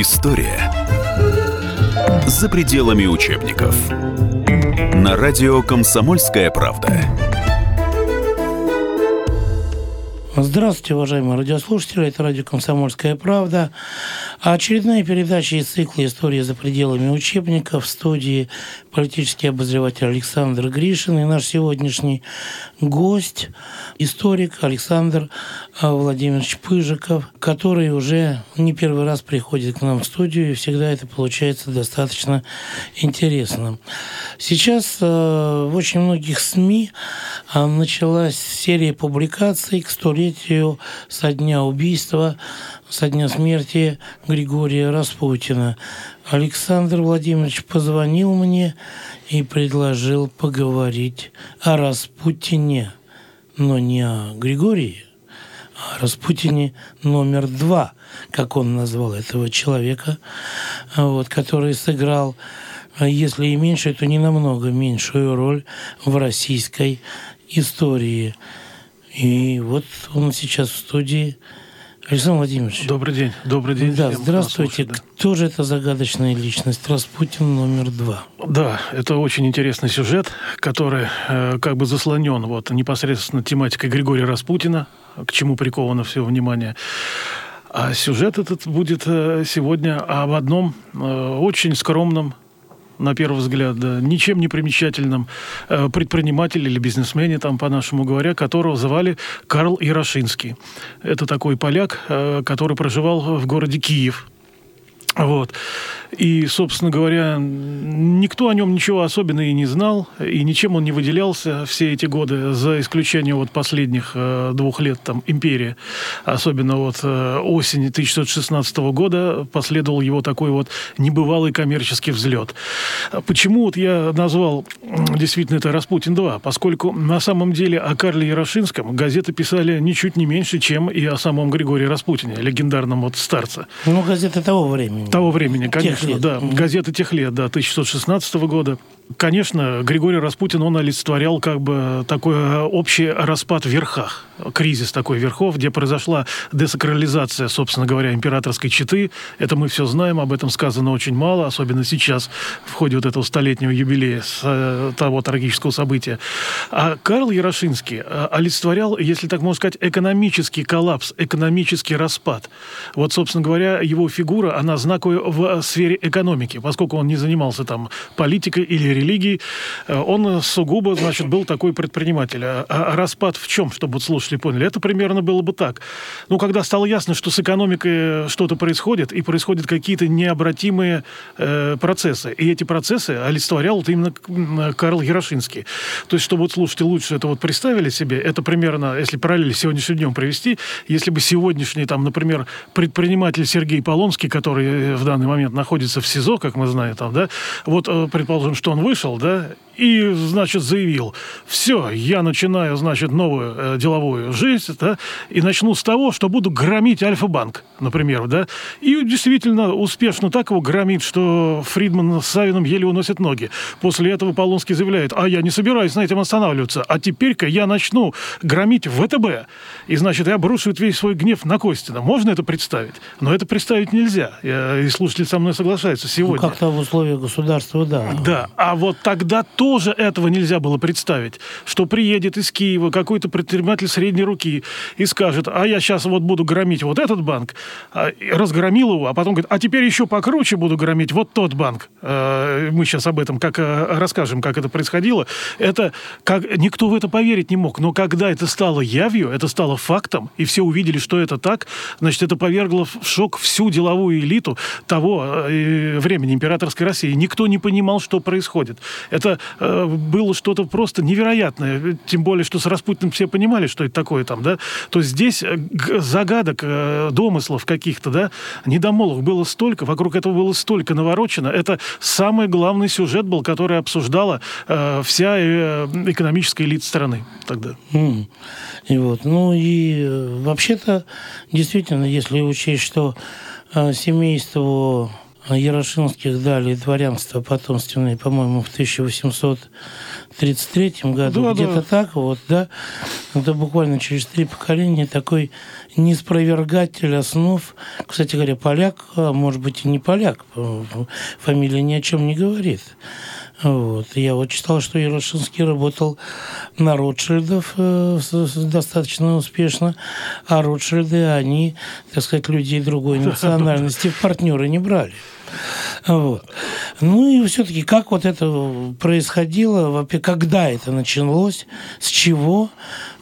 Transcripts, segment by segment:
История за пределами учебников. На радио «Комсомольская правда». Здравствуйте, уважаемые радиослушатели. Это радио «Комсомольская правда». Очередная передача из цикла «История за пределами учебников». В студии политический обозреватель Александр Гришин и наш сегодняшний гость, историк Александр Владимирович Пыжиков, который уже не первый раз приходит к нам в студию, и всегда это получается достаточно интересно. Сейчас в очень многих СМИ началась серия публикаций к 100-летию со дня убийства, со дня смерти Григория Распутина. Александр Владимирович позвонил мне и предложил поговорить о Распутине, но не о Григории, а о Распутине номер 2, как он назвал этого человека, который сыграл, если и меньше, то не намного меньшую роль в российской истории. И вот он сейчас в студии. Александр Владимирович. Добрый день. Добрый день. Да, здравствуйте. Слушать, да. Кто же эта загадочная личность? Распутин номер 2. Да, это очень интересный сюжет, который как бы заслонен непосредственно тематикой Григория Распутина, к чему приковано все внимание. А сюжет этот будет сегодня об одном очень скромном, на первый взгляд, да, ничем не примечательном предпринимателе или бизнесмене, там по-нашему говоря, которого звали Карл Ярошинский. Это такой поляк, который проживал в городе Киев. И, собственно говоря, никто о нем ничего особенного и не знал, и ничем он не выделялся все эти годы, за исключением последних 2 лет империи. Особенно осенью 1916 года последовал его такой небывалый коммерческий взлет. Почему я назвал действительно это «Распутин-2», поскольку на самом деле о Карле Ярошинском газеты писали ничуть не меньше, чем и о самом Григории Распутине, легендарном старце. Ну, газеты того времени. Того времени, конечно. Да, газеты тех лет, да, 1916 года. Конечно, Григорий Распутин, он олицетворял как бы такой общий распад в верхах, кризис такой верхов, где произошла десакрализация, собственно говоря, императорской четы. Это мы все знаем, об этом сказано очень мало, особенно сейчас, в ходе этого 100-летнего юбилея с того трагического события. А Карл Ярошинский олицетворял, если так можно сказать, экономический коллапс, экономический распад. Собственно говоря, его фигура, она знаковая в сфере экономики, поскольку он не занимался политикой или религии, он сугубо, был такой предприниматель. А распад в чем, чтобы слушатели поняли? Это примерно было бы так. Когда стало ясно, что с экономикой что-то происходит, и происходят какие-то необратимые процессы. И эти процессы олицетворял именно Карл Ярошинский. То есть, чтобы слушатели лучше это представили себе, это примерно, если параллели с сегодняшним днем привести, если бы сегодняшний, например, предприниматель Сергей Полонский, который в данный момент находится в СИЗО, как мы знаем, предположим, что он вышел, и, заявил: все, я начинаю, новую деловую жизнь, и начну с того, что буду громить Альфа-банк, например, и действительно успешно так его громит, что Фридман с Савиным еле уносят ноги. После этого Полонский заявляет: а я не собираюсь на этом останавливаться, а теперь-ка я начну громить ВТБ, и, и обрушивает весь свой гнев на Костина. Можно это представить? Но это представить нельзя, и слушатель со мной соглашается сегодня. Как-то в условиях государства, да. Да, а тогда тоже этого нельзя было представить, что приедет из Киева какой-то предприниматель средней руки и скажет: а я сейчас буду громить этот банк, разгромил его, а потом говорит: а теперь еще покруче буду громить тот банк. Мы сейчас об этом расскажем, как это происходило. Никто в это поверить не мог, но когда это стало явью, это стало фактом, и все увидели, что это так, значит, это повергло в шок всю деловую элиту того времени императорской России. Никто не понимал, что происходит. Это было что-то просто невероятное. Тем более, что с Распутиным все понимали, что это такое . То есть здесь загадок, домыслов каких-то, недомолвок было столько, вокруг этого было столько наворочено. Это самый главный сюжет был, который обсуждала вся экономическая элита страны тогда. И вообще-то, действительно, если учесть, что семейству Ярошинских дали дворянство потомственное, по-моему, в 1800 1933 году, да, где-то да. Так вот, да, это буквально через 3 поколения такой неспровергатель основ. Кстати говоря, поляк, а может быть и не поляк, фамилия ни о чем не говорит. Вот. Я вот читал, что Ярошинский работал на Ротшильдов достаточно успешно, а Ротшильды, они, так сказать, людей другой национальности в партнеры не брали. Вот. Ну и все-таки, как вот это происходило, вообще, когда это началось, с чего,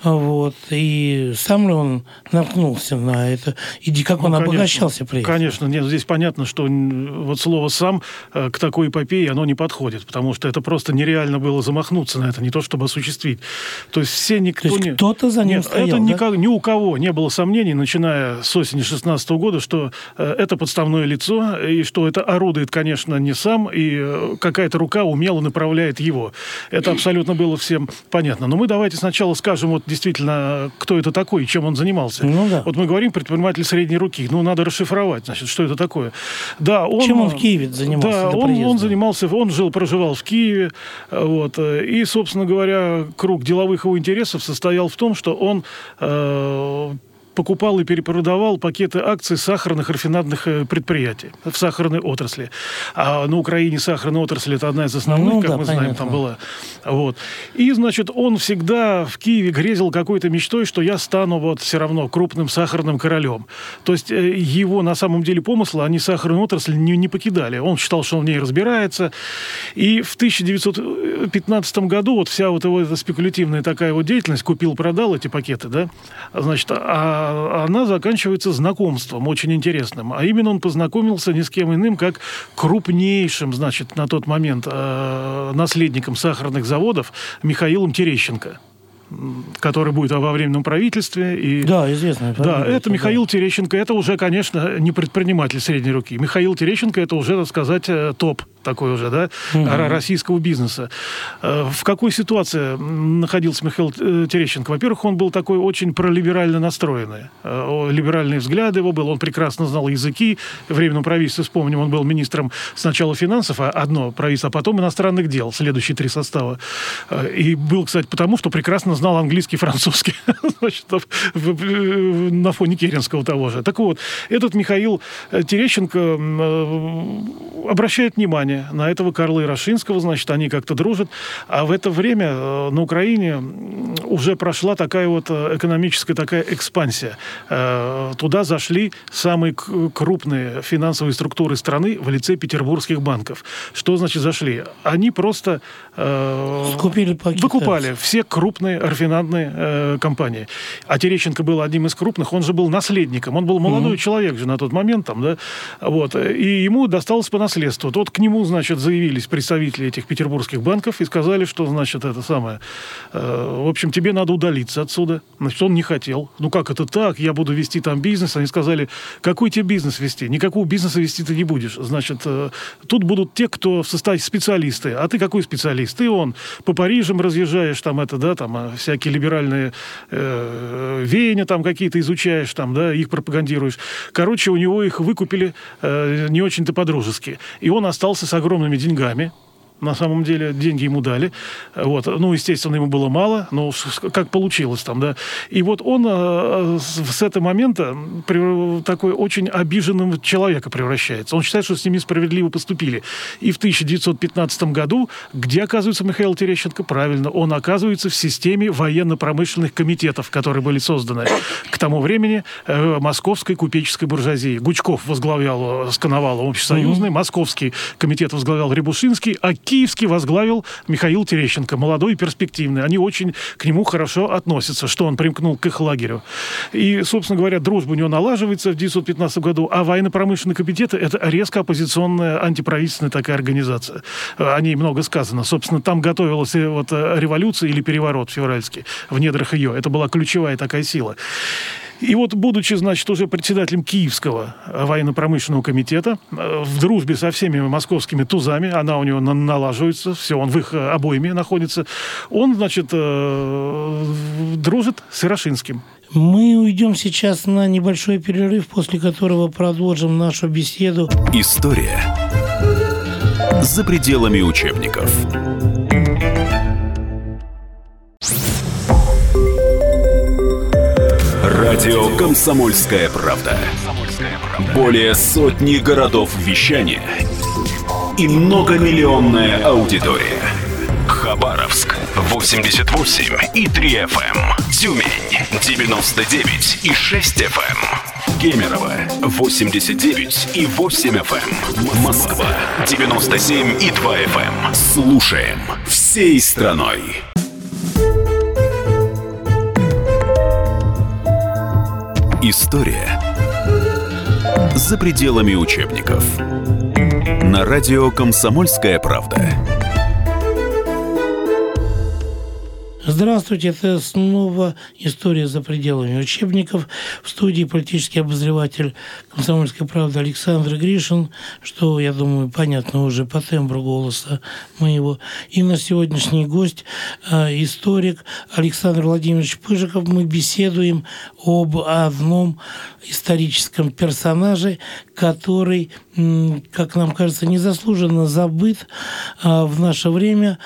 вот, и сам ли он наткнулся на это, и как он обогащался при этом? Конечно, нет, здесь понятно, что вот слово «сам» к такой эпопее, оно не подходит, потому что это просто нереально было замахнуться на это, не то чтобы осуществить. То есть все никто... То есть кто-то за ним стоял, это ни у кого не было сомнений, начиная с осени 16 года, что это подставное лицо, и что это орудует, конечно, не сам, и какая-то рука умело направляет его. Это абсолютно было всем понятно. Но мы давайте сначала скажем, вот действительно, кто это такой и чем он занимался. Ну, да. Вот мы говорим предприниматель средней руки. Ну, надо расшифровать, значит, что это такое. Да, он, чем он в Киеве занимался? Да, он жил, проживал в Киеве. Вот, и, собственно говоря, круг деловых его интересов состоял в том, что он... покупал и перепродавал пакеты акций сахарных рафинадных предприятий в сахарной отрасли. А на Украине сахарная отрасль – это одна из основных, ну, как да, мы знаем, понятно. Там была. Вот. И, значит, он всегда в Киеве грезил какой-то мечтой, что я стану вот все равно крупным сахарным королем. То есть его, на самом деле, помыслы, они сахарную отрасль не покидали. Он считал, что он в ней разбирается. И в 1915 году вот вся вот его эта спекулятивная такая вот деятельность, купил-продал эти пакеты, да, значит, она заканчивается знакомством очень интересным. А именно он познакомился ни с кем иным, как крупнейшим, значит, на тот момент наследником сахарных заводов Михаилом Терещенко, который будет во временном правительстве. И... Да, известно. Да, это Михаил Терещенко. Это уже, конечно, не предприниматель средней руки. Михаил Терещенко – это уже, так сказать, топ такой уже, да, российского бизнеса. В какой ситуации находился Михаил Терещенко? Во-первых, он был такой очень пролиберально настроенный. Либеральные взгляды его были. Он прекрасно знал языки. В временном правительстве, вспомним, он был министром сначала финансов, одно правительство, а потом иностранных дел. Следующие 3 состава. И был, кстати, потому, что прекрасно знал английский, французский, значит, на фоне Керенского того же. Так вот, этот Михаил Терещенко обращает внимание на этого Карла Ярошинского, значит, они как-то дружат. А в это время на Украине уже прошла такая вот экономическая такая экспансия. Туда зашли самые крупные финансовые структуры страны в лице петербургских банков. Что значит зашли? Они просто выкупали все крупные рафинадные компании. А Терещенко был одним из крупных, он же был наследником, он был молодой человек же на тот момент, там, да, вот, и ему досталось по наследству. Вот к нему, значит, заявились представители этих петербургских банков и сказали, что, значит, это самое, в общем, тебе надо удалиться отсюда. Значит, он не хотел. Ну, как это так? Я буду вести там бизнес. Они сказали, какой тебе бизнес вести? Никакого бизнеса вести ты не будешь. Значит, тут будут те, кто в составе специалисты. А ты какой специалист? Ты он по Парижам разъезжаешь, там, это, да, там, всякие либеральные веяния там какие-то изучаешь, там, да, их пропагандируешь. Короче, у него их выкупили не очень-то по-дружески. И он остался с огромными деньгами. На самом деле, деньги ему дали. Вот. Ну, естественно, ему было мало, но как получилось там, да. И вот он с этого момента такой очень обиженным человека превращается. Он считает, что с ними справедливо поступили. И в 1915 году, где оказывается Михаил Терещенко? Правильно, он оказывается в системе военно-промышленных комитетов, которые были созданы к тому времени московской купеческой буржуазии. Гучков возглавлял Скановалов общесоюзный, московский комитет возглавлял Рябушинский, а киевский возглавил Михаил Терещенко, молодой и перспективный. Они очень к нему хорошо относятся, что он примкнул к их лагерю. И, собственно говоря, дружба у него налаживается в 1915 году, а военно-промышленные комитеты – это резко оппозиционная, антиправительственная такая организация. О ней много сказано. Собственно, там готовилась вот революция или переворот февральский в недрах ее. Это была ключевая такая сила. И вот, будучи, значит, уже председателем Киевского военно-промышленного комитета, в дружбе со всеми московскими тузами, она у него налаживается, все, он в их обойме находится, он, значит, дружит с Ярошинским. Мы уйдем сейчас на небольшой перерыв, после которого продолжим нашу беседу. История за пределами учебников. Радио «Комсомольская правда». Более сотни городов вещания и многомиллионная аудитория. Хабаровск 88 и 3 FM. Тюмень 99 и 6 FM. Кемерово 89 и 8 FM. Москва 97 и 2 FM. Слушаем всей страной. История за пределами учебников. На радио «Комсомольская правда». Здравствуйте, это снова история за пределами учебников. В студии политический обозреватель «Комсомольской правды» Александр Гришин, что, я думаю, понятно уже по тембру голоса моего. И наш сегодняшний гость, историк Александр Владимирович Пыжиков. Мы беседуем об одном историческом персонаже, который, как нам кажется, незаслуженно забыт в наше время.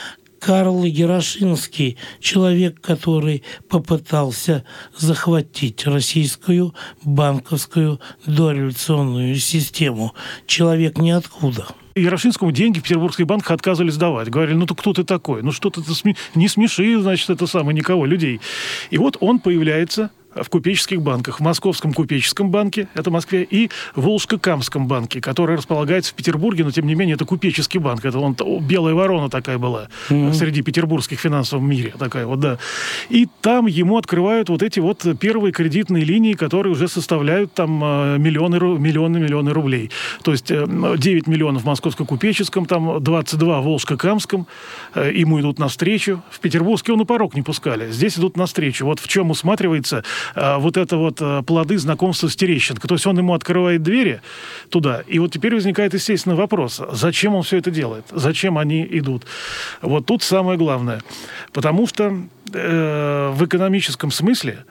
Карл Ярошинский, человек, который попытался захватить российскую банковскую дореволюционную систему. Человек ниоткуда. Ярошинскому деньги в петербургских банках отказывались давать. Говорили, ну, кто ты такой? Ну, что ты не смеши, значит, это самое, никого, людей. И вот он появляется в купеческих банках. В Московском купеческом банке, это в Москве, и в Волжско-Камском банке, который располагается в Петербурге, но, тем не менее, это купеческий банк. Это он, белая ворона такая была среди петербургских финансов в мире. Такая вот, да. И там ему открывают вот эти вот первые кредитные линии, которые уже составляют там миллионы рублей. То есть 9 миллионов в Московско-Купеческом, там 22 в Волжско-Камском. Ему идут навстречу. В Петербургске его на порог не пускали. Здесь идут навстречу. Вот в чем усматривается вот это вот плоды знакомства с Терещенко. То есть он ему открывает двери туда. И вот теперь возникает, естественно, вопрос, зачем он все это делает? Зачем они идут? Вот тут самое главное. Потому что в экономическом смысле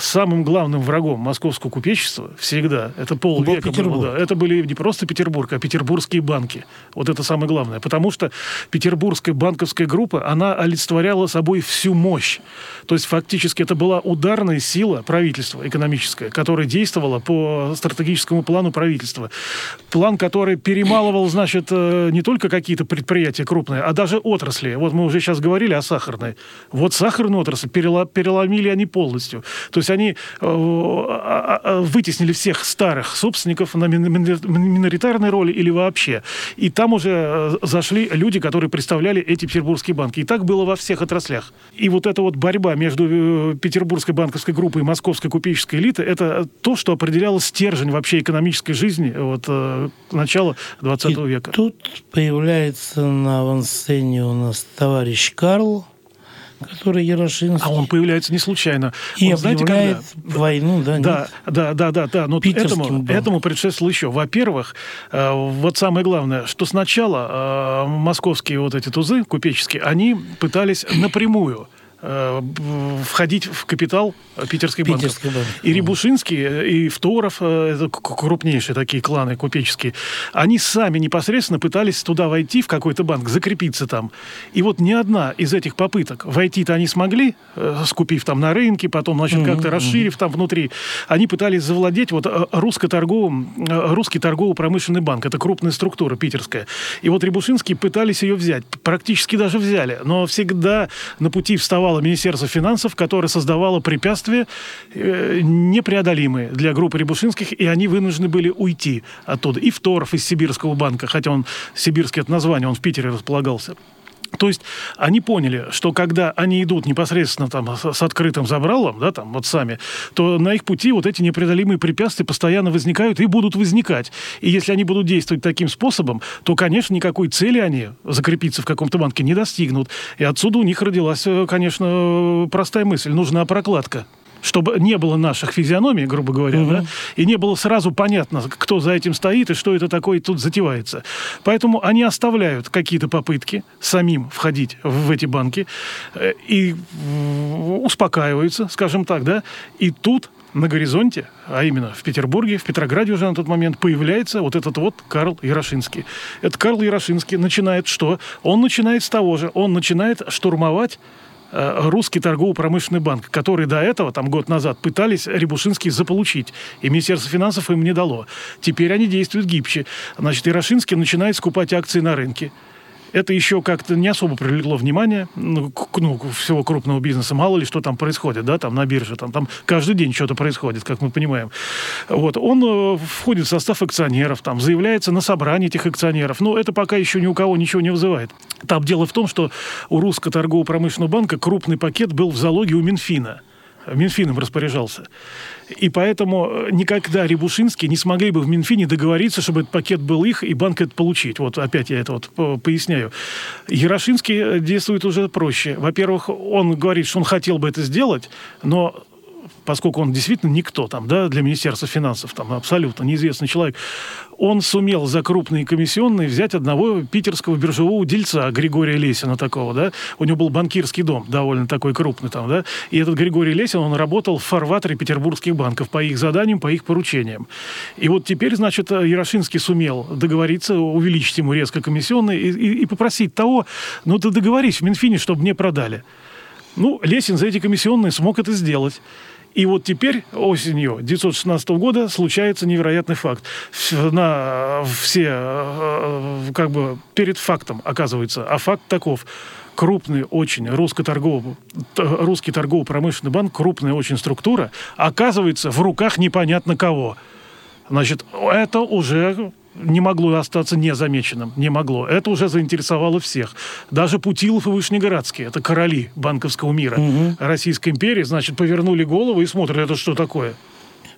самым главным врагом московского купечества всегда, это полвека было, да, это были не просто Петербург, а петербургские банки. Вот это самое главное. Потому что петербургская банковская группа, она олицетворяла собой всю мощь. То есть фактически это была ударная сила правительства экономическая, которая действовала по стратегическому плану правительства. План, который перемалывал, значит, не только какие-то предприятия крупные, а даже отрасли. Вот мы уже сейчас говорили о сахарной. Вот сахарную отрасль переломили они полностью. То есть они вытеснили всех старых собственников на миноритарной роли или вообще. И там уже зашли люди, которые представляли эти петербургские банки. И так было во всех отраслях. И вот эта вот борьба между петербургской банковской группой и московской купеческой элитой, это то, что определяло стержень вообще экономической жизни вот, начала 20 века. И тут появляется на авансцене у нас товарищ Карл, который Ярошинский. А он появляется не случайно. И он, знаете, объявляет когда? Войну, да? Да. Но этому предшествовало еще. Во-первых, вот самое главное, что сначала московские вот эти тузы купеческие, они пытались напрямую входить в капитал питерских банков. И Рябушинский, и Второв, это крупнейшие такие кланы купеческие, они сами непосредственно пытались туда войти, в какой-то банк, закрепиться там. И вот ни одна из этих попыток, войти-то они смогли, скупив там на рынке, потом, значит, как-то расширив там внутри, они пытались завладеть вот русский торгово-промышленный банк. Это крупная структура питерская. И вот Рябушинские пытались ее взять. Практически даже взяли. Но всегда на пути вставал Министерство финансов, которое создавало препятствия непреодолимые для группы Рябушинских, и они вынуждены были уйти оттуда. И Второв из Сибирского банка, хотя он сибирский от названия, он в Питере располагался. То есть они поняли, что когда они идут непосредственно там с открытым забралом, да, там вот сами, то на их пути вот эти непреодолимые препятствия постоянно возникают и будут возникать. И если они будут действовать таким способом, то, конечно, никакой цели они закрепиться в каком-то банке не достигнут. И отсюда у них родилась, конечно, простая мысль: нужна прокладка. Чтобы не было наших физиономий, грубо говоря, да, и не было сразу понятно, кто за этим стоит и что это такое тут затевается. Поэтому они оставляют какие-то попытки самим входить в эти банки и успокаиваются, скажем так, да, и тут на горизонте, а именно в Петербурге, в Петрограде уже на тот момент, появляется вот этот вот Карл Ярошинский. Этот Карл Ярошинский начинает что? Он начинает с того же, он начинает штурмовать Русский торгово-промышленный банк, который до этого, там год назад, пытались Рябушинский заполучить. И Министерство финансов им не дало. Теперь они действуют гибче. Значит, Ярошинский начинает скупать акции на рынке. Это еще как-то не особо привлекло внимание всего крупного бизнеса. Мало ли, что там происходит, да, там на бирже. Там каждый день что-то происходит, как мы понимаем. Вот. Он входит в состав акционеров, там, заявляется на собрании этих акционеров. Но это пока еще ни у кого ничего не вызывает. Там дело в том, что у Русско-торгово-промышленного банка крупный пакет был в залоге у Минфина. Минфином распоряжался. И поэтому никогда Рябушинские не смогли бы в Минфине договориться, чтобы этот пакет был их, и банк это получить. Вот опять я это вот поясняю. Ярошинский действует уже проще. Во-первых, он говорит, что он хотел бы это сделать, но поскольку он действительно никто там, да, для Министерства финансов, там абсолютно неизвестный человек, он сумел за крупные комиссионные взять одного питерского биржевого дельца, Григория Лесина такого, да. У него был банкирский дом, довольно такой крупный там, да. И этот Григорий Лесин, он работал в фарватере петербургских банков по их заданиям, по их поручениям. И вот теперь, значит, Ярошинский сумел договориться, увеличить ему резко комиссионные и попросить того, ну ты договорись в Минфине, чтобы мне продали. Ну, Лесин за эти комиссионные смог это сделать. И вот теперь, осенью 1916 года, случается невероятный факт. Все, как бы, перед фактом оказывается. А факт таков. Крупный очень русский торгово-промышленный банк, крупная очень структура, оказывается в руках непонятно кого. Значит, это уже не могло остаться незамеченным. Не могло. Это уже заинтересовало всех. Даже Путилов и Вышнеградский, это короли банковского мира, угу, Российской империи, значит, повернули голову и смотрят, это что такое?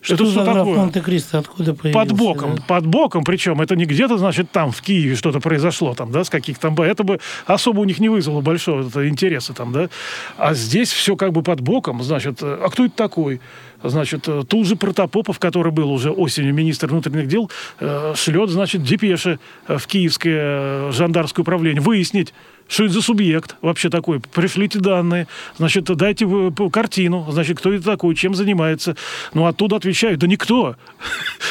Что за граф Монте-Кристо? Откуда появился? Под боком, причем. Это не где-то, значит, там, в Киеве что-то произошло, там, да, с каких там... Это бы особо у них не вызвало большого интереса, там, да. А здесь все как бы под боком, значит, а кто это такой? Значит, тут же Протопопов, который был уже осенью министр внутренних дел, шлет, значит, депеши в Киевское жандарское управление выяснить, что это за субъект вообще такой. Пришлите данные, значит, дайте картину, значит, кто это такой, чем занимается. Ну, оттуда отвечают, да никто,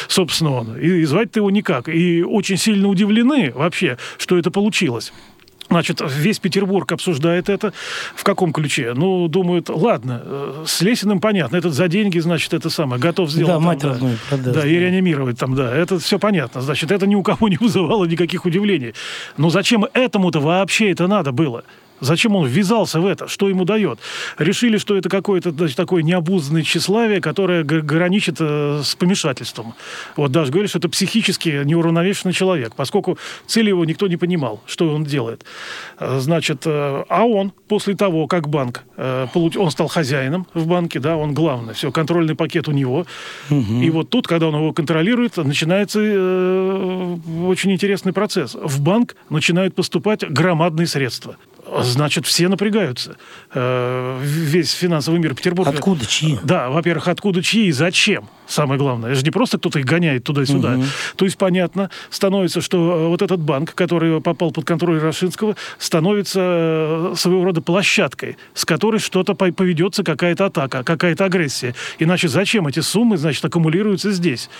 собственно, он. И звать-то его никак. И очень сильно удивлены вообще, что это получилось. Значит, весь Петербург обсуждает это. В каком ключе? Ну, думают, ладно, с Лесиным понятно. Этот за деньги, значит, это самое. Готов сделать. Да, там, мать родную продаст. Да, и реанимировать там, да. Это все понятно. Значит, это ни у кого не вызывало никаких удивлений. Но зачем этому-то вообще это надо было? Зачем он ввязался в это? Что ему дает? Решили, что это какое-то, значит, такое необузданное тщеславие, которое граничит с помешательством. Вот даже говорили, что это психически неуравновешенный человек, поскольку цели его никто не понимал, что он делает. Значит, а он после того, как банк... Он стал хозяином в банке, да, он главный. Все, контрольный пакет у него. Угу. И вот тут, когда он его контролирует, начинается очень интересный процесс. В банк начинают поступать громадные средства. Значит, все напрягаются. Весь финансовый мир Петербурга. Откуда чьи? Да, во-первых, откуда чьи и зачем? Самое главное. Это же не просто кто-то их гоняет туда-сюда. Угу. То есть, понятно, становится, что вот этот банк, который попал под контроль Ярошинского, становится своего рода площадкой, с которой что-то поведется, какая-то атака, какая-то агрессия. Иначе зачем эти суммы, значит, аккумулируются здесь?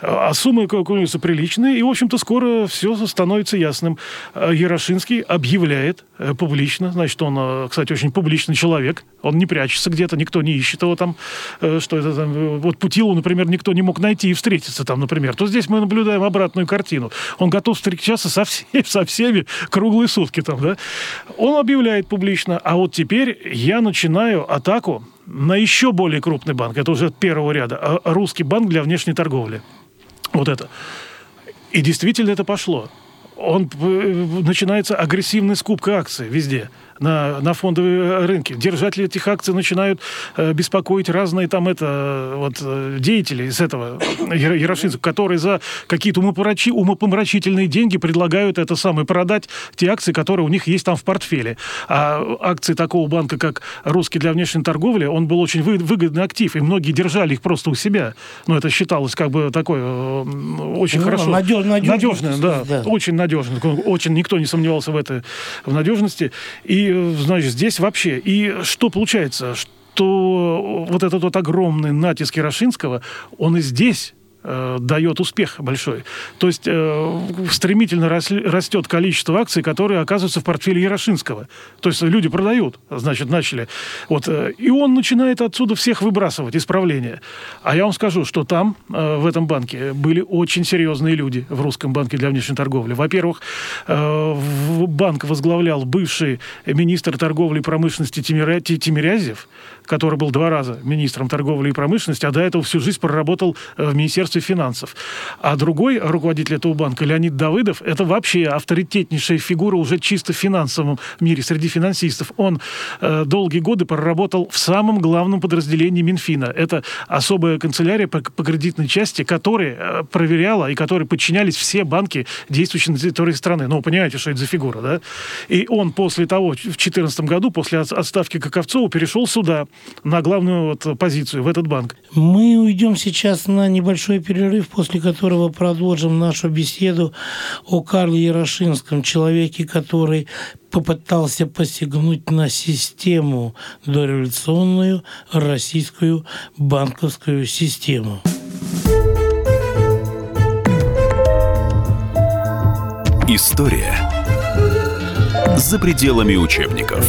А суммы аккумулируются приличные, и, в общем-то, скоро все становится ясным. Ярошинский объявляет публично, значит, он, кстати, очень публичный человек, он не прячется где-то, никто не ищет его там, что это там, вот Путилову, например, никто не мог найти и встретиться там, например, то здесь мы наблюдаем обратную картину. Он готов встречаться со всеми круглые сутки там, да. Он объявляет публично, а вот теперь я начинаю атаку на еще более крупный банк, это уже от первого ряда, русский банк для внешней торговли. Вот это. И действительно это пошло. Начинается агрессивная скупка акций везде, на фондовые рынки. Держатели этих акций начинают беспокоить разные там деятели из этого Ярошинского, которые за какие-то умопомрачительные деньги предлагают это самое продать те акции, которые у них есть там в портфеле. А акции такого банка, как «Русский для внешней торговли», он был очень выгодный актив, и многие держали их просто у себя. Но это считалось как бы такой очень хорошо. Надежно, да. Очень надежно. Очень никто не сомневался в надежности. И, значит, здесь вообще... И что получается? Что вот этот огромный натиск Ярошинского, он и здесь дает успех большой. То есть стремительно растет количество акций, которые оказываются в портфеле Ярошинского. То есть люди продают, значит, начали. Вот, и он начинает отсюда всех выбрасывать из правления. А я вам скажу, что там, в этом банке, были очень серьезные люди в Русском банке для внешней торговли. Во-первых, банк возглавлял бывший министр торговли и промышленности Тимирязев, который был 2 раза министром торговли и промышленности, а до этого всю жизнь проработал в Министерстве финансов. А другой руководитель этого банка, Леонид Давыдов, это вообще авторитетнейшая фигура уже чисто в финансовом мире, среди финансистов. Он долгие годы проработал в самом главном подразделении Минфина. Это особая канцелярия по кредитной части, которая проверяла и которой подчинялись все банки, действующие на территории страны. Ну, вы понимаете, что это за фигура, да? И он после того, в 2014 году, после отставки Каковцова, перешел сюда, на главную вот позицию в этот банк. Мы уйдем сейчас на небольшой перерыв, после которого продолжим нашу беседу о Карле Ярошинском, человеке, который попытался посягнуть на систему, дореволюционную российскую банковскую систему. История за пределами учебников.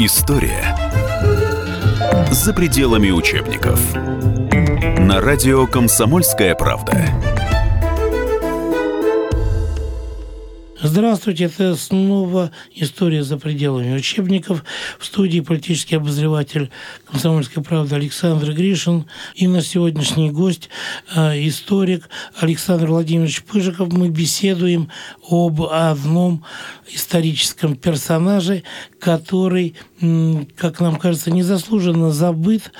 История за пределами учебников. На радио «Комсомольская правда». Здравствуйте, это снова «История за пределами учебников». В студии политический обозреватель «Комсомольской правды» Александр Гришин и наш сегодняшний гость, историк Александр Владимирович Пыжиков. Мы беседуем об одном историческом персонаже, который, как нам кажется, незаслуженно забыт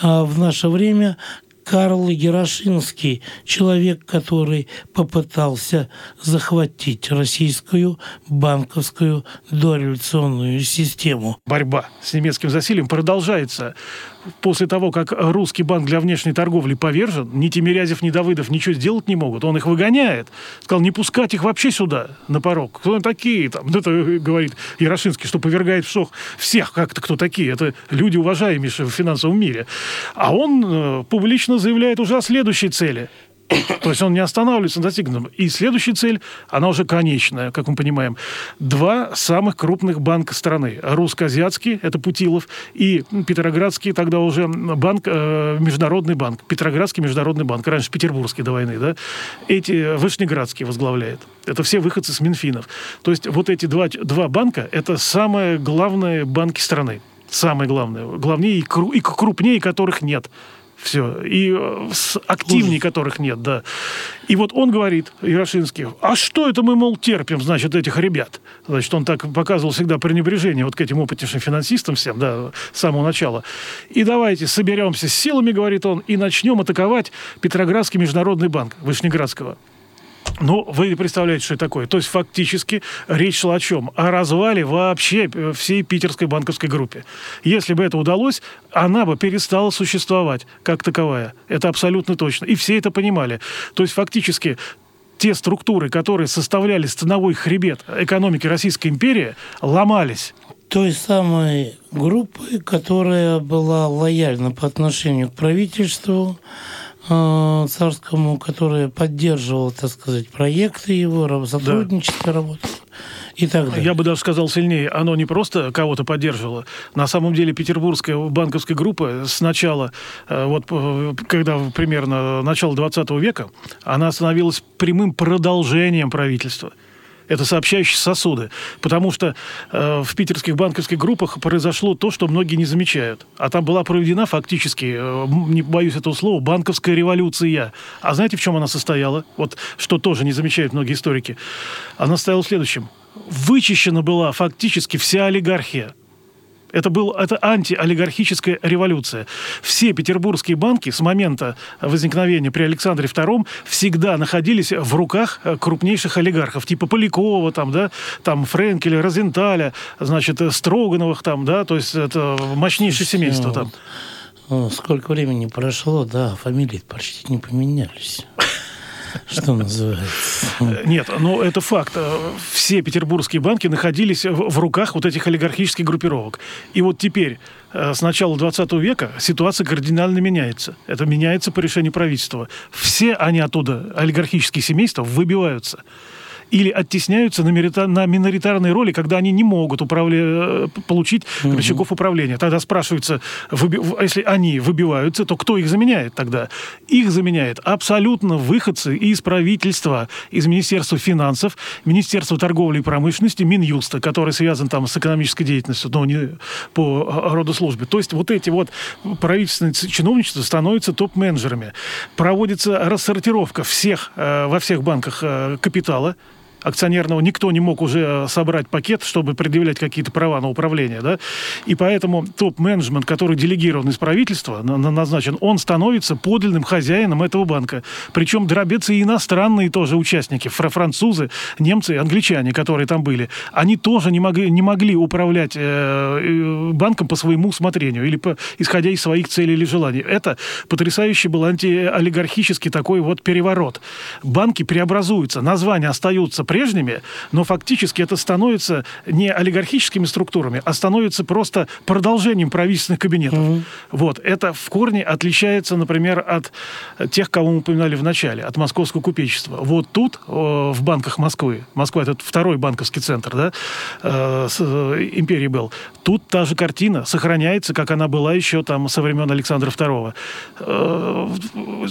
в наше время. Карл Ярошинский, человек, который попытался захватить российскую банковскую дореволюционную систему. Борьба с немецким засильем продолжается. После того, как Русский банк для внешней торговли повержен, ни Тимирязев, ни Давыдов ничего сделать не могут. Он их выгоняет. Сказал, не пускать их вообще сюда, на порог. Кто они такие? Там, это говорит Ярошинский, что повергает в шок всех. Как-то кто такие? Это люди, уважаемейшие в финансовом мире. А он публично заявляет уже о следующей цели. То есть он не останавливается на достигнутом. И следующая цель, она уже конечная, как мы понимаем. 2 самых крупных банка страны. Русско-азиатский, это Путилов, и Петроградский, тогда уже банк, международный банк. Петроградский международный банк, раньше Петербургский до войны, да? Эти Вышнеградский возглавляет. Это все выходцы с Минфинов. То есть вот эти два банка, это самые главные банки страны. Самые главные. Главнее и крупнее которых нет. Все. И активней которых нет, да. И вот он говорит, Ярошинский, а что это мы, мол, терпим, значит, этих ребят? Значит, он так показывал всегда пренебрежение вот к этим опытнейшим финансистам всем, да, с самого начала. И давайте соберемся с силами, говорит он, и начнем атаковать Петроградский международный банк Вышнеградского. Ну, вы представляете, что это такое. То есть, фактически, речь шла о чем? О развале вообще всей питерской банковской группе. Если бы это удалось, она бы перестала существовать как таковая. Это абсолютно точно. И все это понимали. То есть, фактически, те структуры, которые составляли становой хребет экономики Российской империи, ломались. Той самой группы, которая была лояльна по отношению к правительству, царскому, который поддерживал, так сказать, проекты его, сотрудничество, да, работало и так далее. Я бы даже сказал сильнее, оно не просто кого-то поддерживало. На самом деле петербургская банковская группа с начала, вот когда примерно начало 20 века, она становилась прямым продолжением правительства. Это сообщающие сосуды. Потому что в питерских банковских группах произошло то, что многие не замечают. А там была проведена фактически, не боюсь этого слова, банковская революция. А знаете, в чем она состояла? Вот что тоже не замечают многие историки. Она состояла в следующем. Вычищена была фактически вся олигархия. Это антиолигархическая революция. Все петербургские банки с момента возникновения при Александре II всегда находились в руках крупнейших олигархов, типа Полякова, Френкеля, Розенталя, Строгановых, то есть это мощнейшее семейство там. Сколько времени прошло, фамилии почти не поменялись. Что называется? Нет, но это факт. Все петербургские банки находились в руках вот этих олигархических группировок. И вот теперь, с начала 20 века, ситуация кардинально меняется. Это меняется по решению правительства. Все они оттуда, олигархические семейства, выбиваются. Или оттесняются на миноритарные роли, когда они не могут получить рычагов управления. Тогда спрашивается, если они выбиваются, то кто их заменяет тогда? Их заменяет абсолютно выходцы из правительства, из Министерства финансов, Министерства торговли и промышленности, Минюста, который связан с экономической деятельностью, но не по роду службы. То есть вот эти правительственные чиновничества становятся топ-менеджерами. Проводится рассортировка во всех банках капитала, акционерного никто не мог уже собрать пакет, чтобы предъявлять какие-то права на управление. Да? И поэтому топ-менеджмент, который делегирован из правительства, назначен, он становится подлинным хозяином этого банка. Причем дробятся и иностранные тоже участники, французы, немцы, англичане, которые там были. Они тоже не могли управлять банком по своему усмотрению или исходя из своих целей или желаний. Это потрясающий был антиолигархический такой переворот. Банки преобразуются, названия остаются прежними, но фактически это становится не олигархическими структурами, а становится просто продолжением правительственных кабинетов. Mm-hmm. Это в корне отличается, например, от тех, кого мы упоминали в начале, от московского купечества. Вот тут, в банках Москвы, Москва — это второй банковский центр, империи был, тут та же картина сохраняется, как она была еще со времен Александра II.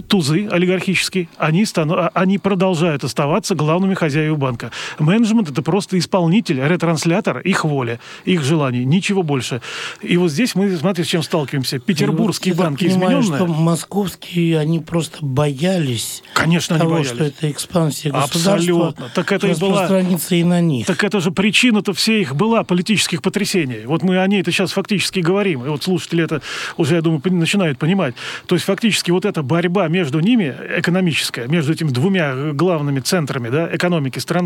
Тузы олигархические, они продолжают оставаться главными хозяевами банка. Менеджмент – это просто исполнитель, ретранслятор их воли, их желаний, ничего больше. И здесь мы, смотрите, с чем сталкиваемся. Петербургские банки измененные. Я понимаю, что московские, они просто боялись того, что это экспансия государства распространится и на них. Так это же причина-то всей их была политических потрясений. Мы о ней-то сейчас фактически говорим. И слушатели это уже, я думаю, начинают понимать. То есть фактически эта борьба между ними, экономическая, между этими двумя главными центрами экономики страны,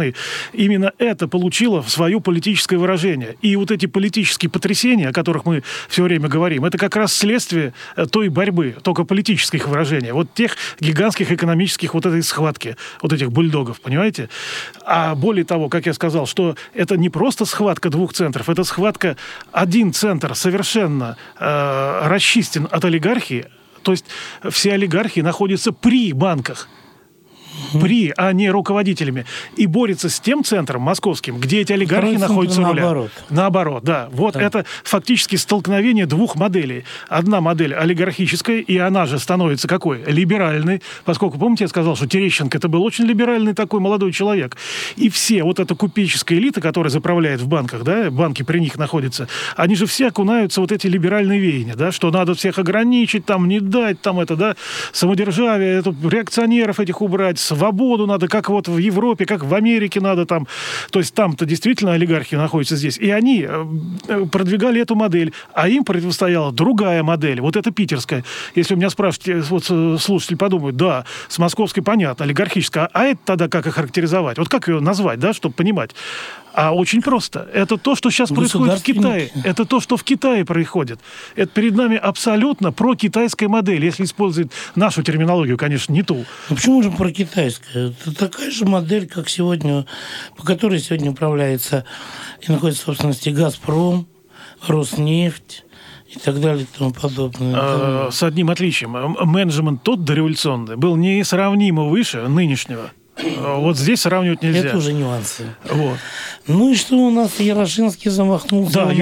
именно это получило свое политическое выражение. И эти политические потрясения, о которых мы все время говорим, это как раз следствие той борьбы, только политических выражений, тех гигантских экономических этой схватки, этих бульдогов, понимаете? А более того, как я сказал, что это не просто схватка двух центров, это схватка, один центр совершенно расчистен от олигархии, то есть все олигархи находятся при банках, а не руководителями. И борется с тем центром московским, где эти олигархи находятся у руля. Наоборот, да. Это фактически столкновение двух моделей. Одна модель олигархическая, и она же становится какой? Либеральной. Поскольку, помните, я сказал, что Терещенко это был очень либеральный такой молодой человек. И все эта купеческая элита, которая заправляет в банках, банки при них находятся, они же все окунаются в эти либеральные веяния, что надо всех ограничить, не дать, самодержавие, реакционеров этих убрать, свободу надо, как в Европе, как в Америке надо . То есть там-то действительно олигархи находятся здесь. И они продвигали эту модель, а им противостояла другая модель, эта питерская. Если у меня спрашивают, слушатели подумают, с московской понятно, олигархическая, а это тогда как охарактеризовать? Как ее назвать, чтобы понимать? А очень просто. Это то, что сейчас происходит в Китае. Это то, что в Китае происходит. Это перед нами абсолютно прокитайская модель, если использовать нашу терминологию, конечно, не ту. А почему же прокитайская? Это такая же модель, как сегодня, по которой сегодня управляется и находится в собственности «Газпром», «Роснефть», и так далее и тому подобное. С одним отличием. Менеджмент тот дореволюционный был несравнимо выше нынешнего. Здесь сравнивать нельзя. Это уже нюансы. И что у нас Ярошинский замахнулся на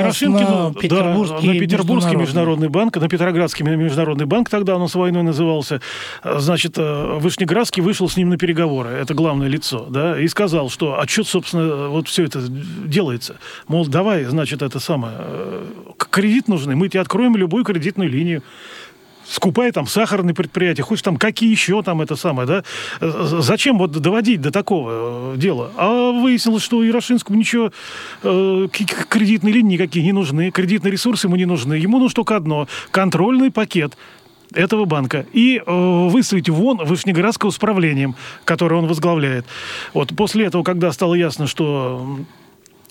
Петербургский международный банк, на Петроградский международный банк, тогда он с войной назывался. Вышнеградский вышел с ним на переговоры, это главное лицо, и сказал, что отчет, собственно, все это делается. Мол, давай, кредит нужны, мы тебе откроем любую кредитную линию. скупай там сахарные предприятия, хоть там какие еще там это самое, да? Зачем вот доводить до такого дела? А выяснилось, что Ярошинскому ничего, кредитные линии никакие не нужны, кредитные ресурсы ему не нужны. Ему нужно только одно – контрольный пакет этого банка. И выставить вон Вышнеградского с правлением, которое он возглавляет. Вот после этого, когда стало ясно, что...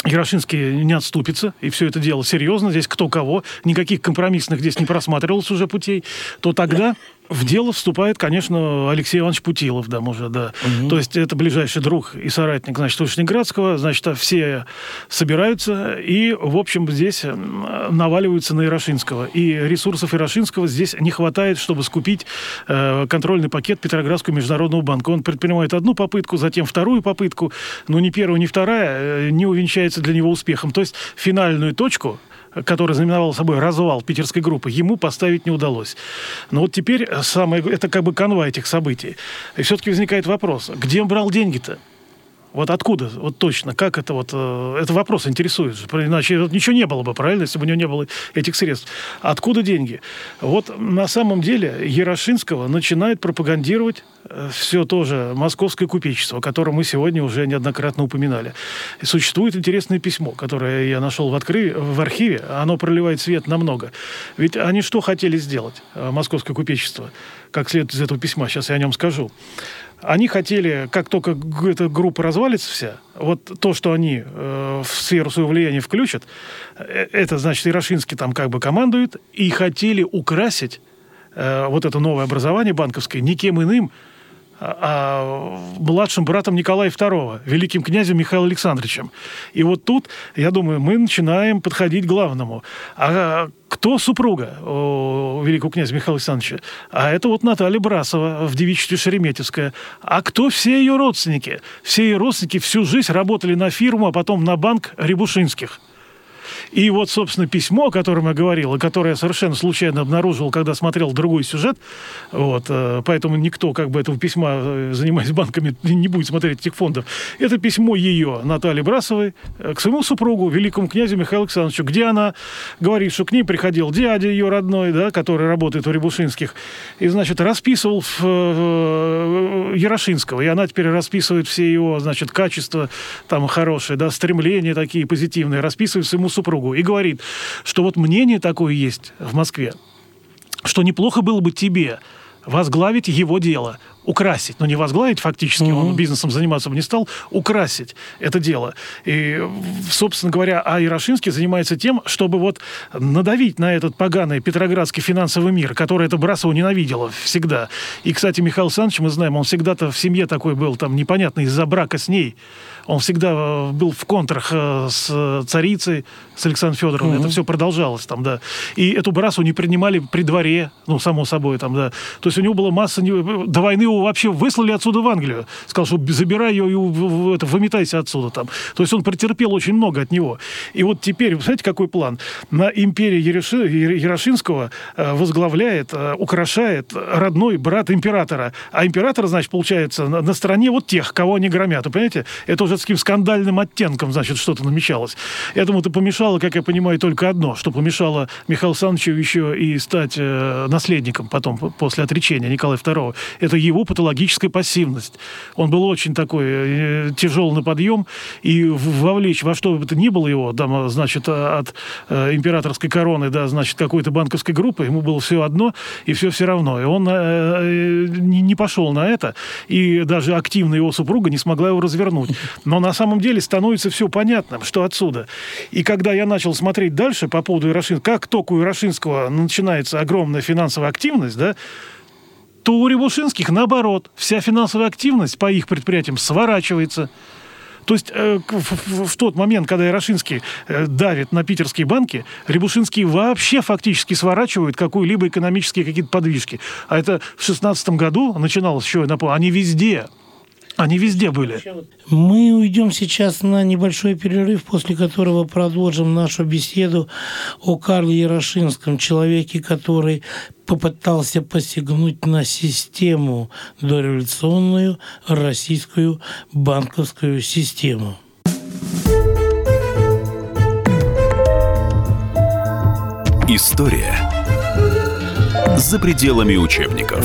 Ярошинский не отступится, и все это дело серьезно, здесь кто кого, никаких компромиссных здесь не просматривалось уже путей, то тогда в дело вступает, конечно, Алексей Иванович Путилов, да, может, да. Угу. То есть это ближайший друг и соратник, значит, Вышнеградского, значит, все собираются и, в общем, здесь наваливаются на Ярошинского. И ресурсов Ярошинского здесь не хватает, чтобы скупить контрольный пакет Петроградского международного банка. Он предпринимает одну попытку, затем вторую попытку, но ни первая, ни вторая не увенчается для него успехом. То есть финальную точку, который знаменовал собой развал питерской группы, ему поставить не удалось. Но вот теперь самое, это как бы канва этих событий. И все-таки возникает вопрос, где он брал деньги-то? Вот откуда? Вот точно. Как это вот... Это вопрос интересует. Иначе ничего не было бы, правильно, если бы у него не было этих средств. Откуда деньги? Вот на самом деле Ярошинского начинает пропагандировать все тоже московское купечество, которое мы сегодня уже неоднократно упоминали. И существует интересное письмо, которое я нашел в архиве. Оно проливает свет на много. Ведь они что хотели сделать, московское купечество? Как следует из этого письма, сейчас я о нем скажу. Они хотели, как только эта группа развалится вся, вот то, что они в сферу своего влияния включат, это, значит, Ярошинский там как бы командует, и хотели украсить вот это новое образование банковское никем иным, а младшим братом Николая II, великим князем Михаилом Александровичем. И вот тут, я думаю, мы начинаем подходить к главному. А кто супруга великого князя Михаила Александровича? А это вот Наталья Брасова в девичестве Шереметьевская. А кто все ее родственники? Все ее родственники всю жизнь работали на фирму, а потом на банк Рябушинских. И вот, собственно, письмо, о котором я говорил, и которое я совершенно случайно обнаружил, когда смотрел другой сюжет, вот, поэтому никто как бы этого письма, занимаясь банками, не будет смотреть этих фондов. Это письмо ее, Натальи Брасовой, к своему супругу, великому князю Михаилу Александровичу, где она говорит, что к ней приходил дядя ее родной, да, который работает у Рябушинских, и, значит, расписывал Ярошинского. И она теперь расписывает все его, значит, качества там хорошие, да, стремления такие позитивные, расписывает своему супругу. И говорит, что вот мнение такое есть в Москве, что неплохо было бы тебе возглавить его дело, украсить. Но не возглавить фактически, он бизнесом заниматься бы не стал, украсить это дело. И, собственно говоря, Ярошинский занимается тем, чтобы вот надавить на этот поганый петроградский финансовый мир, который это Брасова ненавидела всегда. И, кстати, Михаил Александрович, мы знаем, он всегда-то в семье такой был, там, непонятный из-за брака с ней. Он всегда был в контрах с царицей, с Александром Федоровной. Это все продолжалось там, да. И эту Брасу не принимали при дворе, ну, само собой, там, да. То есть у него была масса... До войны его вообще выслали отсюда в Англию. Сказал, что забирай ее и выметайся отсюда там. То есть он претерпел очень много от него. И вот теперь, вы знаете, какой план? На империи Ярошинского возглавляет, украшает родной брат императора. А император, значит, получается на стороне вот тех, кого они громят. Вы понимаете? Это уже с таким скандальным оттенком, значит, что-то намечалось. Я думаю, это помешало, как я понимаю, только одно, что помешало Михаилу Александровичу еще и стать наследником потом, после отречения Николая II. Это его патологическая пассивность. Он был очень такой тяжелый на подъем, и вовлечь во что бы то ни было его, там, значит, от императорской короны до, значит, какой-то банковской группы, ему было все одно и все равно. И он не пошел на это, и даже активно его супруга не смогла его развернуть. Но на самом деле становится все понятным, что отсюда. И когда я начал смотреть дальше по поводу Ярошинского, как только у Ярошинского начинается огромная финансовая активность, да, то у Рябушинских, наоборот, вся финансовая активность по их предприятиям сворачивается. То есть в тот момент, когда Ярошинский давит на питерские банки, Рябушинские вообще фактически сворачивают какие-либо экономические какие-то подвижки. А это в 2016 году начиналось, еще я напомню, они везде. Они везде были. Мы уйдем сейчас на небольшой перерыв, после которого продолжим нашу беседу о Карле Ярошинском, человеке, который попытался посягнуть на систему, дореволюционную российскую банковскую систему. История За пределами учебников.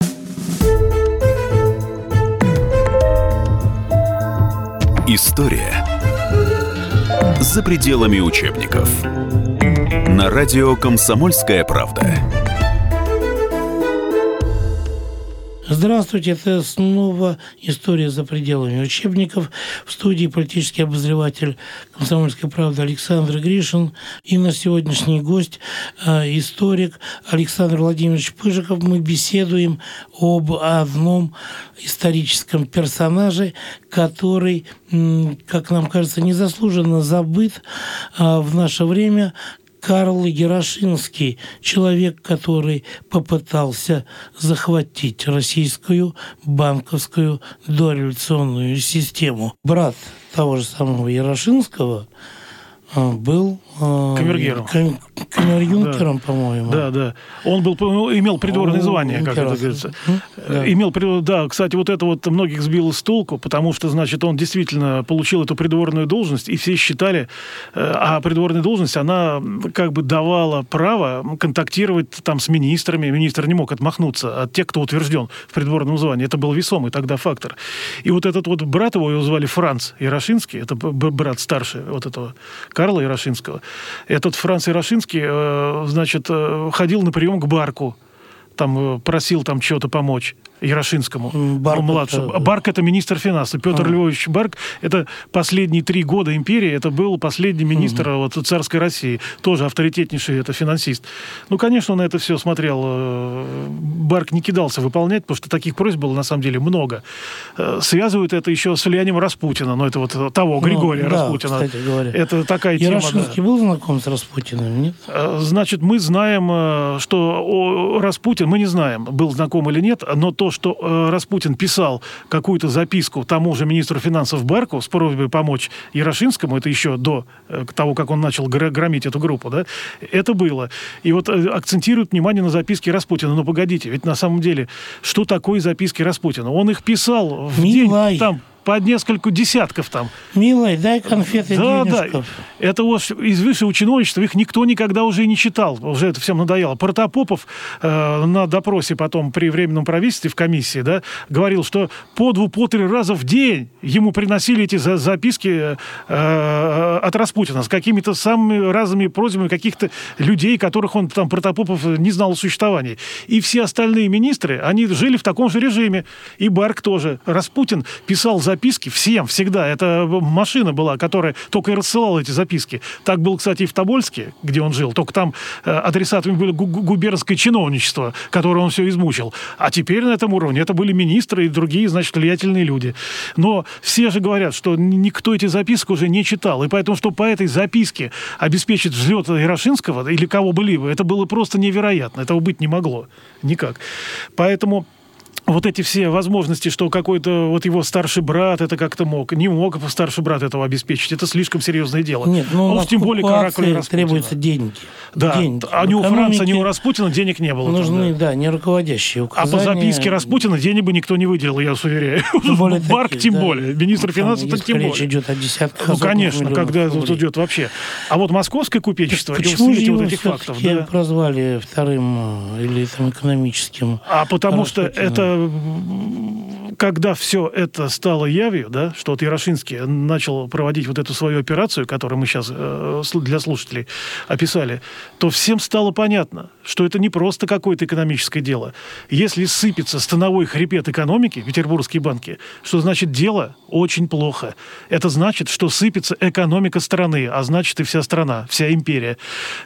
История за пределами учебников. На радио «Комсомольская правда». Здравствуйте, это снова «История за пределами учебников». В студии политический обозреватель «Комсомольской правды» Александр Гришин. И наш сегодняшний гость, историк Александр Владимирович Пыжиков. Мы беседуем об одном историческом персонаже, который, как нам кажется, незаслуженно забыт в наше время. Карл Ярошинский, человек, который попытался захватить российскую банковскую дореволюционную систему. Брат того же самого Ярошинского был камер-юнкером, да, по-моему. Да, да. Он был, имел придворное звание, как это говорится. Да. Да, кстати, вот это вот многих сбило с толку, потому что, значит, он действительно получил эту придворную должность, и все считали, а придворная должность, она как бы давала право контактировать там с министрами. Министр не мог отмахнуться от тех, кто утвержден в придворном звании. Это был весомый тогда фактор. И вот этот вот брат его, его звали Франц Ярошинский, это брат старший вот этого Карла Ярошинского. Этот Франц Ярошинский, значит, ходил на прием к Барку, там просил там чего-то помочь Ярошинскому, младшему. Барк – это министр финансов. Петр Львович Барк – это последние 3 года империи, это был последний министр вот, царской России, тоже авторитетнейший это финансист. Ну, конечно, на это все смотрел. Барк не кидался выполнять, потому что таких просьб было, на самом деле, много. Связывают это еще с влиянием Распутина, но это вот того, Григория Распутина. Да, кстати говоря. Это такая тема. Ярошинский был знаком с Распутиным, нет? Значит, мы знаем, что Распутин, мы не знаем, был знаком или нет, но то, что Распутин писал какую-то записку тому же министру финансов Барку с просьбой помочь Ярошинскому, это еще до того, как он начал громить эту группу, да, это было. И вот акцентируют внимание на записки Распутина. Но погодите, ведь на самом деле, что такое записки Распутина? Он их писал в день там, по несколько десятков там. Милый, дай конфеты, да, денежков. Да. Это уж из высшего чиновничества их никто никогда уже и не читал. Уже это всем надоело. Протопопов на допросе потом при Временном правительстве в комиссии, да, говорил, что по 2-3 раза в день ему приносили эти записки от Распутина с какими-то самыми разными просьбами каких-то людей, которых он там, Протопопов, не знал о существовании. И все остальные министры, они жили в таком же режиме. И Барк тоже. Распутин писал записки всем, всегда. Это машина была, которая только и рассылала эти записки. Так было, кстати, и в Тобольске, где он жил. Только там адресатами было губернское чиновничество, которое он все измучил. А теперь на этом уровне это были министры и другие, значит, влиятельные люди. Но все же говорят, что никто эти записки уже не читал. И поэтому, что по этой записке обеспечить взлет Ярошинского или кого бы либо, это было просто невероятно. Этого быть не могло. Никак. Поэтому вот эти все возможности, что какой-то вот его старший брат это как-то мог, не мог старший брат этого обеспечить, это слишком серьезное дело. Нет, ну, уж тем более каракули Распутина. Требуются деньги. Да, деньги. А ни у Франца, ни у Распутина денег не было. Нужны, там, да, да, не руководящие указания. А по записке Распутина денег бы никто не выделил, я вас уверяю. Барк тем более, министр финансов тем более. Речь идет о десятках. Ну, конечно, когда тут идет вообще. А вот московское купечество, почему его все-таки прозвали вторым или экономическим? А потому что это когда все это стало явью, да, что вот Ярошинский начал проводить вот эту свою операцию, которую мы сейчас для слушателей описали, то всем стало понятно, что это не просто какое-то экономическое дело. Если сыпется становой хребет экономики, петербургские банки, что значит дело очень плохо. Это значит, что сыпется экономика страны, а значит и вся страна, вся империя.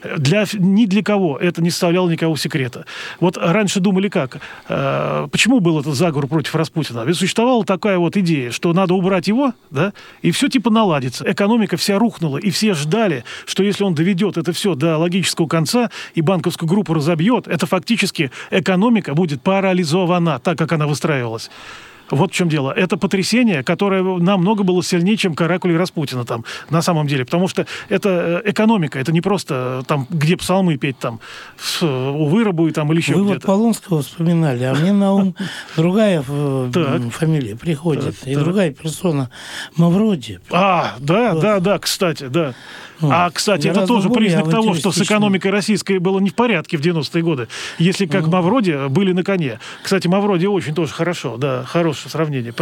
Ни для кого это не составляло никакого секрета. Вот раньше думали как? Почему был этот заговор против Распутина, ведь существовала такая вот идея, что надо убрать его, да, и все типа наладится. Экономика вся рухнула, и все ждали, что если он доведет это все до логического конца и банковскую группу разобьет, это фактически экономика будет парализована, так как она выстраивалась. Вот в чем дело. Это потрясение, которое намного было сильнее, чем каракули Распутина там, на самом деле. Потому что это экономика, это не просто там, где псалмы петь там, у вырубы там или еще где-то. Вы вот Полонского вспоминали, а мне на ум другая фамилия приходит, и другая персона Мавроди. А, да, кстати, да. А, кстати, это тоже признак того, что с экономикой российской было не в порядке в 90-е годы, если как Мавроди были на коне. Кстати, Мавроди очень тоже хорошо, да, хорошее сравнение.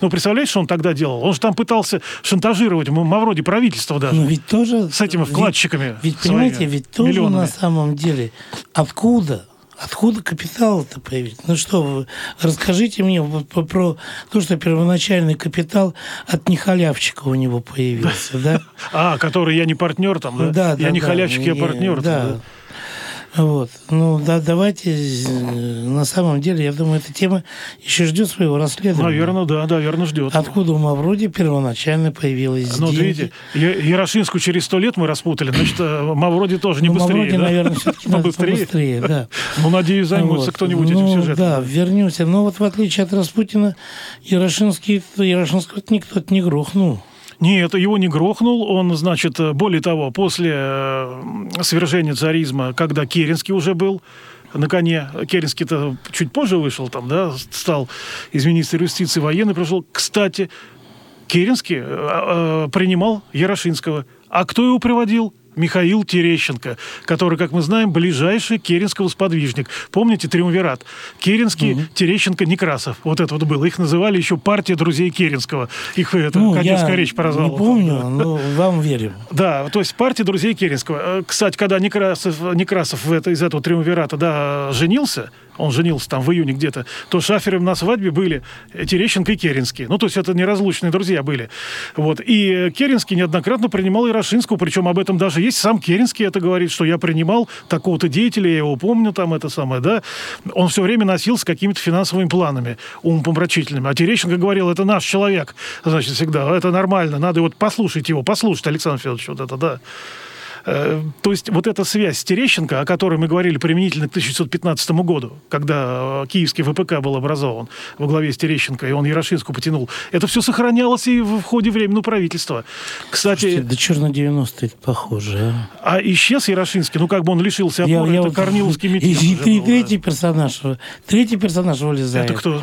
Ну, представляешь, что он тогда делал? Он же там пытался шантажировать Мавроди правительство даже. Ну, ведь тоже... С этими вкладчиками. Ведь, понимаете, ведь тоже миллионами. На самом деле откуда... Откуда капитал-то появится? Ну что вы, расскажите мне про то, что первоначальный капитал от нехалявчика у него появился, да? А, который я не партнер там, да? Я не халявчик, я партнер. Да. Вот. Ну, да, давайте, на самом деле, я думаю, эта тема еще ждет своего расследования. Наверное, да, ждет. Откуда у Мавроди первоначально появилась деньги? Ну, вот видите, Ярошинскую через 100 лет мы распутали, значит, Мавроди тоже не быстрее. Мавроди, да? Наверное, все-таки надо быстрее, да. Ну, надеюсь, займутся кто-нибудь этим сюжетом. Да, вернемся. Но вот в отличие от Распутина, Ярошинского никто не грохнул. Нет, его не грохнул. Он, значит, более того, после свержения царизма, когда Керенский уже был на коне, Керенский-то чуть позже вышел там, да, стал из министра юстиции военный, пришел. Кстати, Керенский принимал Ярошинского. А кто его приводил? Михаил Терещенко, который, как мы знаем, ближайший Керенского сподвижник. Помните триумвират? Керенский, Терещенко, Некрасов. Вот это вот было. Их называли еще партия друзей Керенского. Их Катинская речь поразила. Не помню, но вам верим. Да, то есть партия друзей Керенского. Кстати, когда Некрасов из этого триумвирата женился, он женился там в июне где-то, то шафером на свадьбе были Терещенко и Керенский. Ну, то есть это неразлучные друзья были. Вот. И Керенский неоднократно принимал Ярошинского, причем об этом даже есть сам Керенский это говорит, что я принимал такого-то деятеля, я его помню, там это самое, да. Он все время носился какими-то финансовыми планами умопомрачительными. А Терещенко говорил, это наш человек, значит, всегда, это нормально, надо вот послушать его, Александр Федорович, вот это, да. То есть вот эта связь с Терещенко, о которой мы говорили применительно к 1915 году, когда Киевский ВПК был образован во главе с Терещенко, и он Ярошинскую потянул, это все сохранялось и в ходе временного правительства. Кстати... Слушайте, да черт на 90-е похоже. А исчез Ярошинский, ну как бы он лишился опоры, это корниловский метис. И третий персонаж вылезает. Это кто?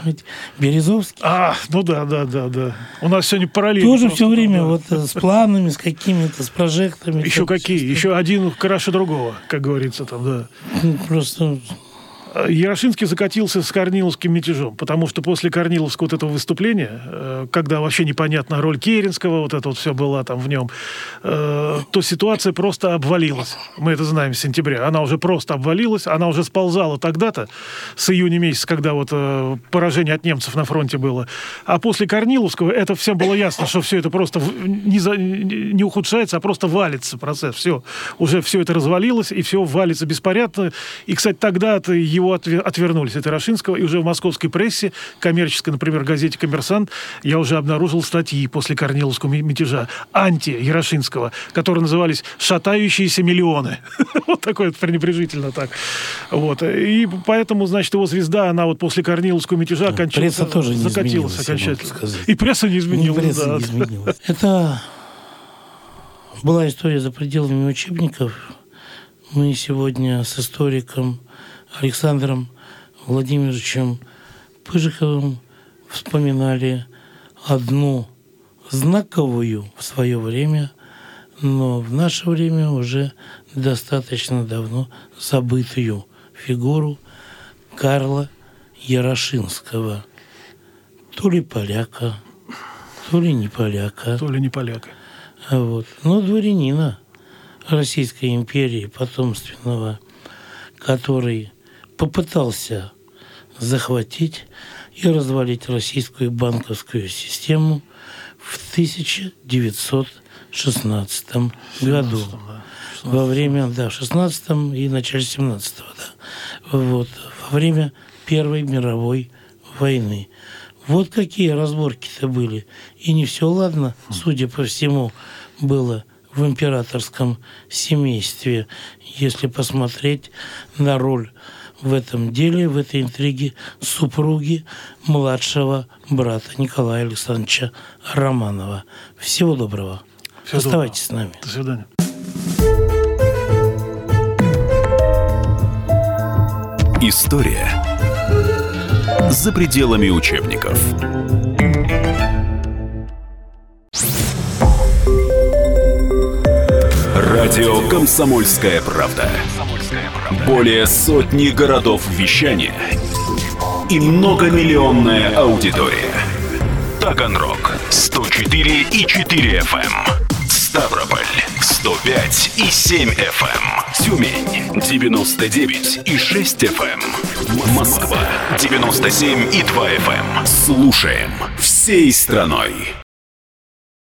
Березовский. А, ну да. У нас сегодня параллельно. Тоже все время с планами, с какими-то, с прожектами. Еще какие? Еще один краше другого, как говорится там, да. Просто... Ярошинский закатился с корниловским мятежом, потому что после корниловского вот этого выступления, когда вообще непонятна роль Керенского, вот это вот все было там в нем, то ситуация просто обвалилась. Мы это знаем с сентября. Она уже просто обвалилась, она уже сползала тогда-то, с июня месяца, когда вот поражение от немцев на фронте было. А после корниловского это всем было ясно, что все это просто не ухудшается, а просто валится процесс. Все. Уже все это развалилось, и все валится беспорядно. И, кстати, тогда-то его отвернулись от Ярошинского, и уже в московской прессе, коммерческой, например, газете «Коммерсант», я уже обнаружил статьи после корниловского мятежа анти-ярошинского, которые назывались «Шатающиеся миллионы». Вот такое пренебрежительно так. Вот. И поэтому, значит, его звезда, она вот после корниловского мятежа закатилась окончательно. И пресса не изменилась. Это была история за пределами учебников. Мы сегодня с историком Александром Владимировичем Пыжиковым вспоминали одну знаковую в свое время, но в наше время уже достаточно давно забытую фигуру Карла Ярошинского. То ли поляка, то ли не поляка. Вот. Но дворянина Российской империи потомственного, который попытался захватить и развалить российскую банковскую систему в 1916 году. Во время, в 16-м и начале 17-го, во время Первой мировой войны. Вот какие разборки-то были. И не все ладно, судя по всему, было в императорском семействе, если посмотреть на роль в этом деле, в этой интриге супруги младшего брата Николая Александровича Романова. Всего доброго. Всего Оставайтесь доброго. С нами. До свидания. История за пределами учебников. Радио «Комсомольская правда». Более сотни городов вещания и многомиллионная аудитория. Таганрог 104,4 FM, Ставрополь 105,7 FM, Тюмень 99,6 FM, Москва 97,2 FM. Слушаем всей страной.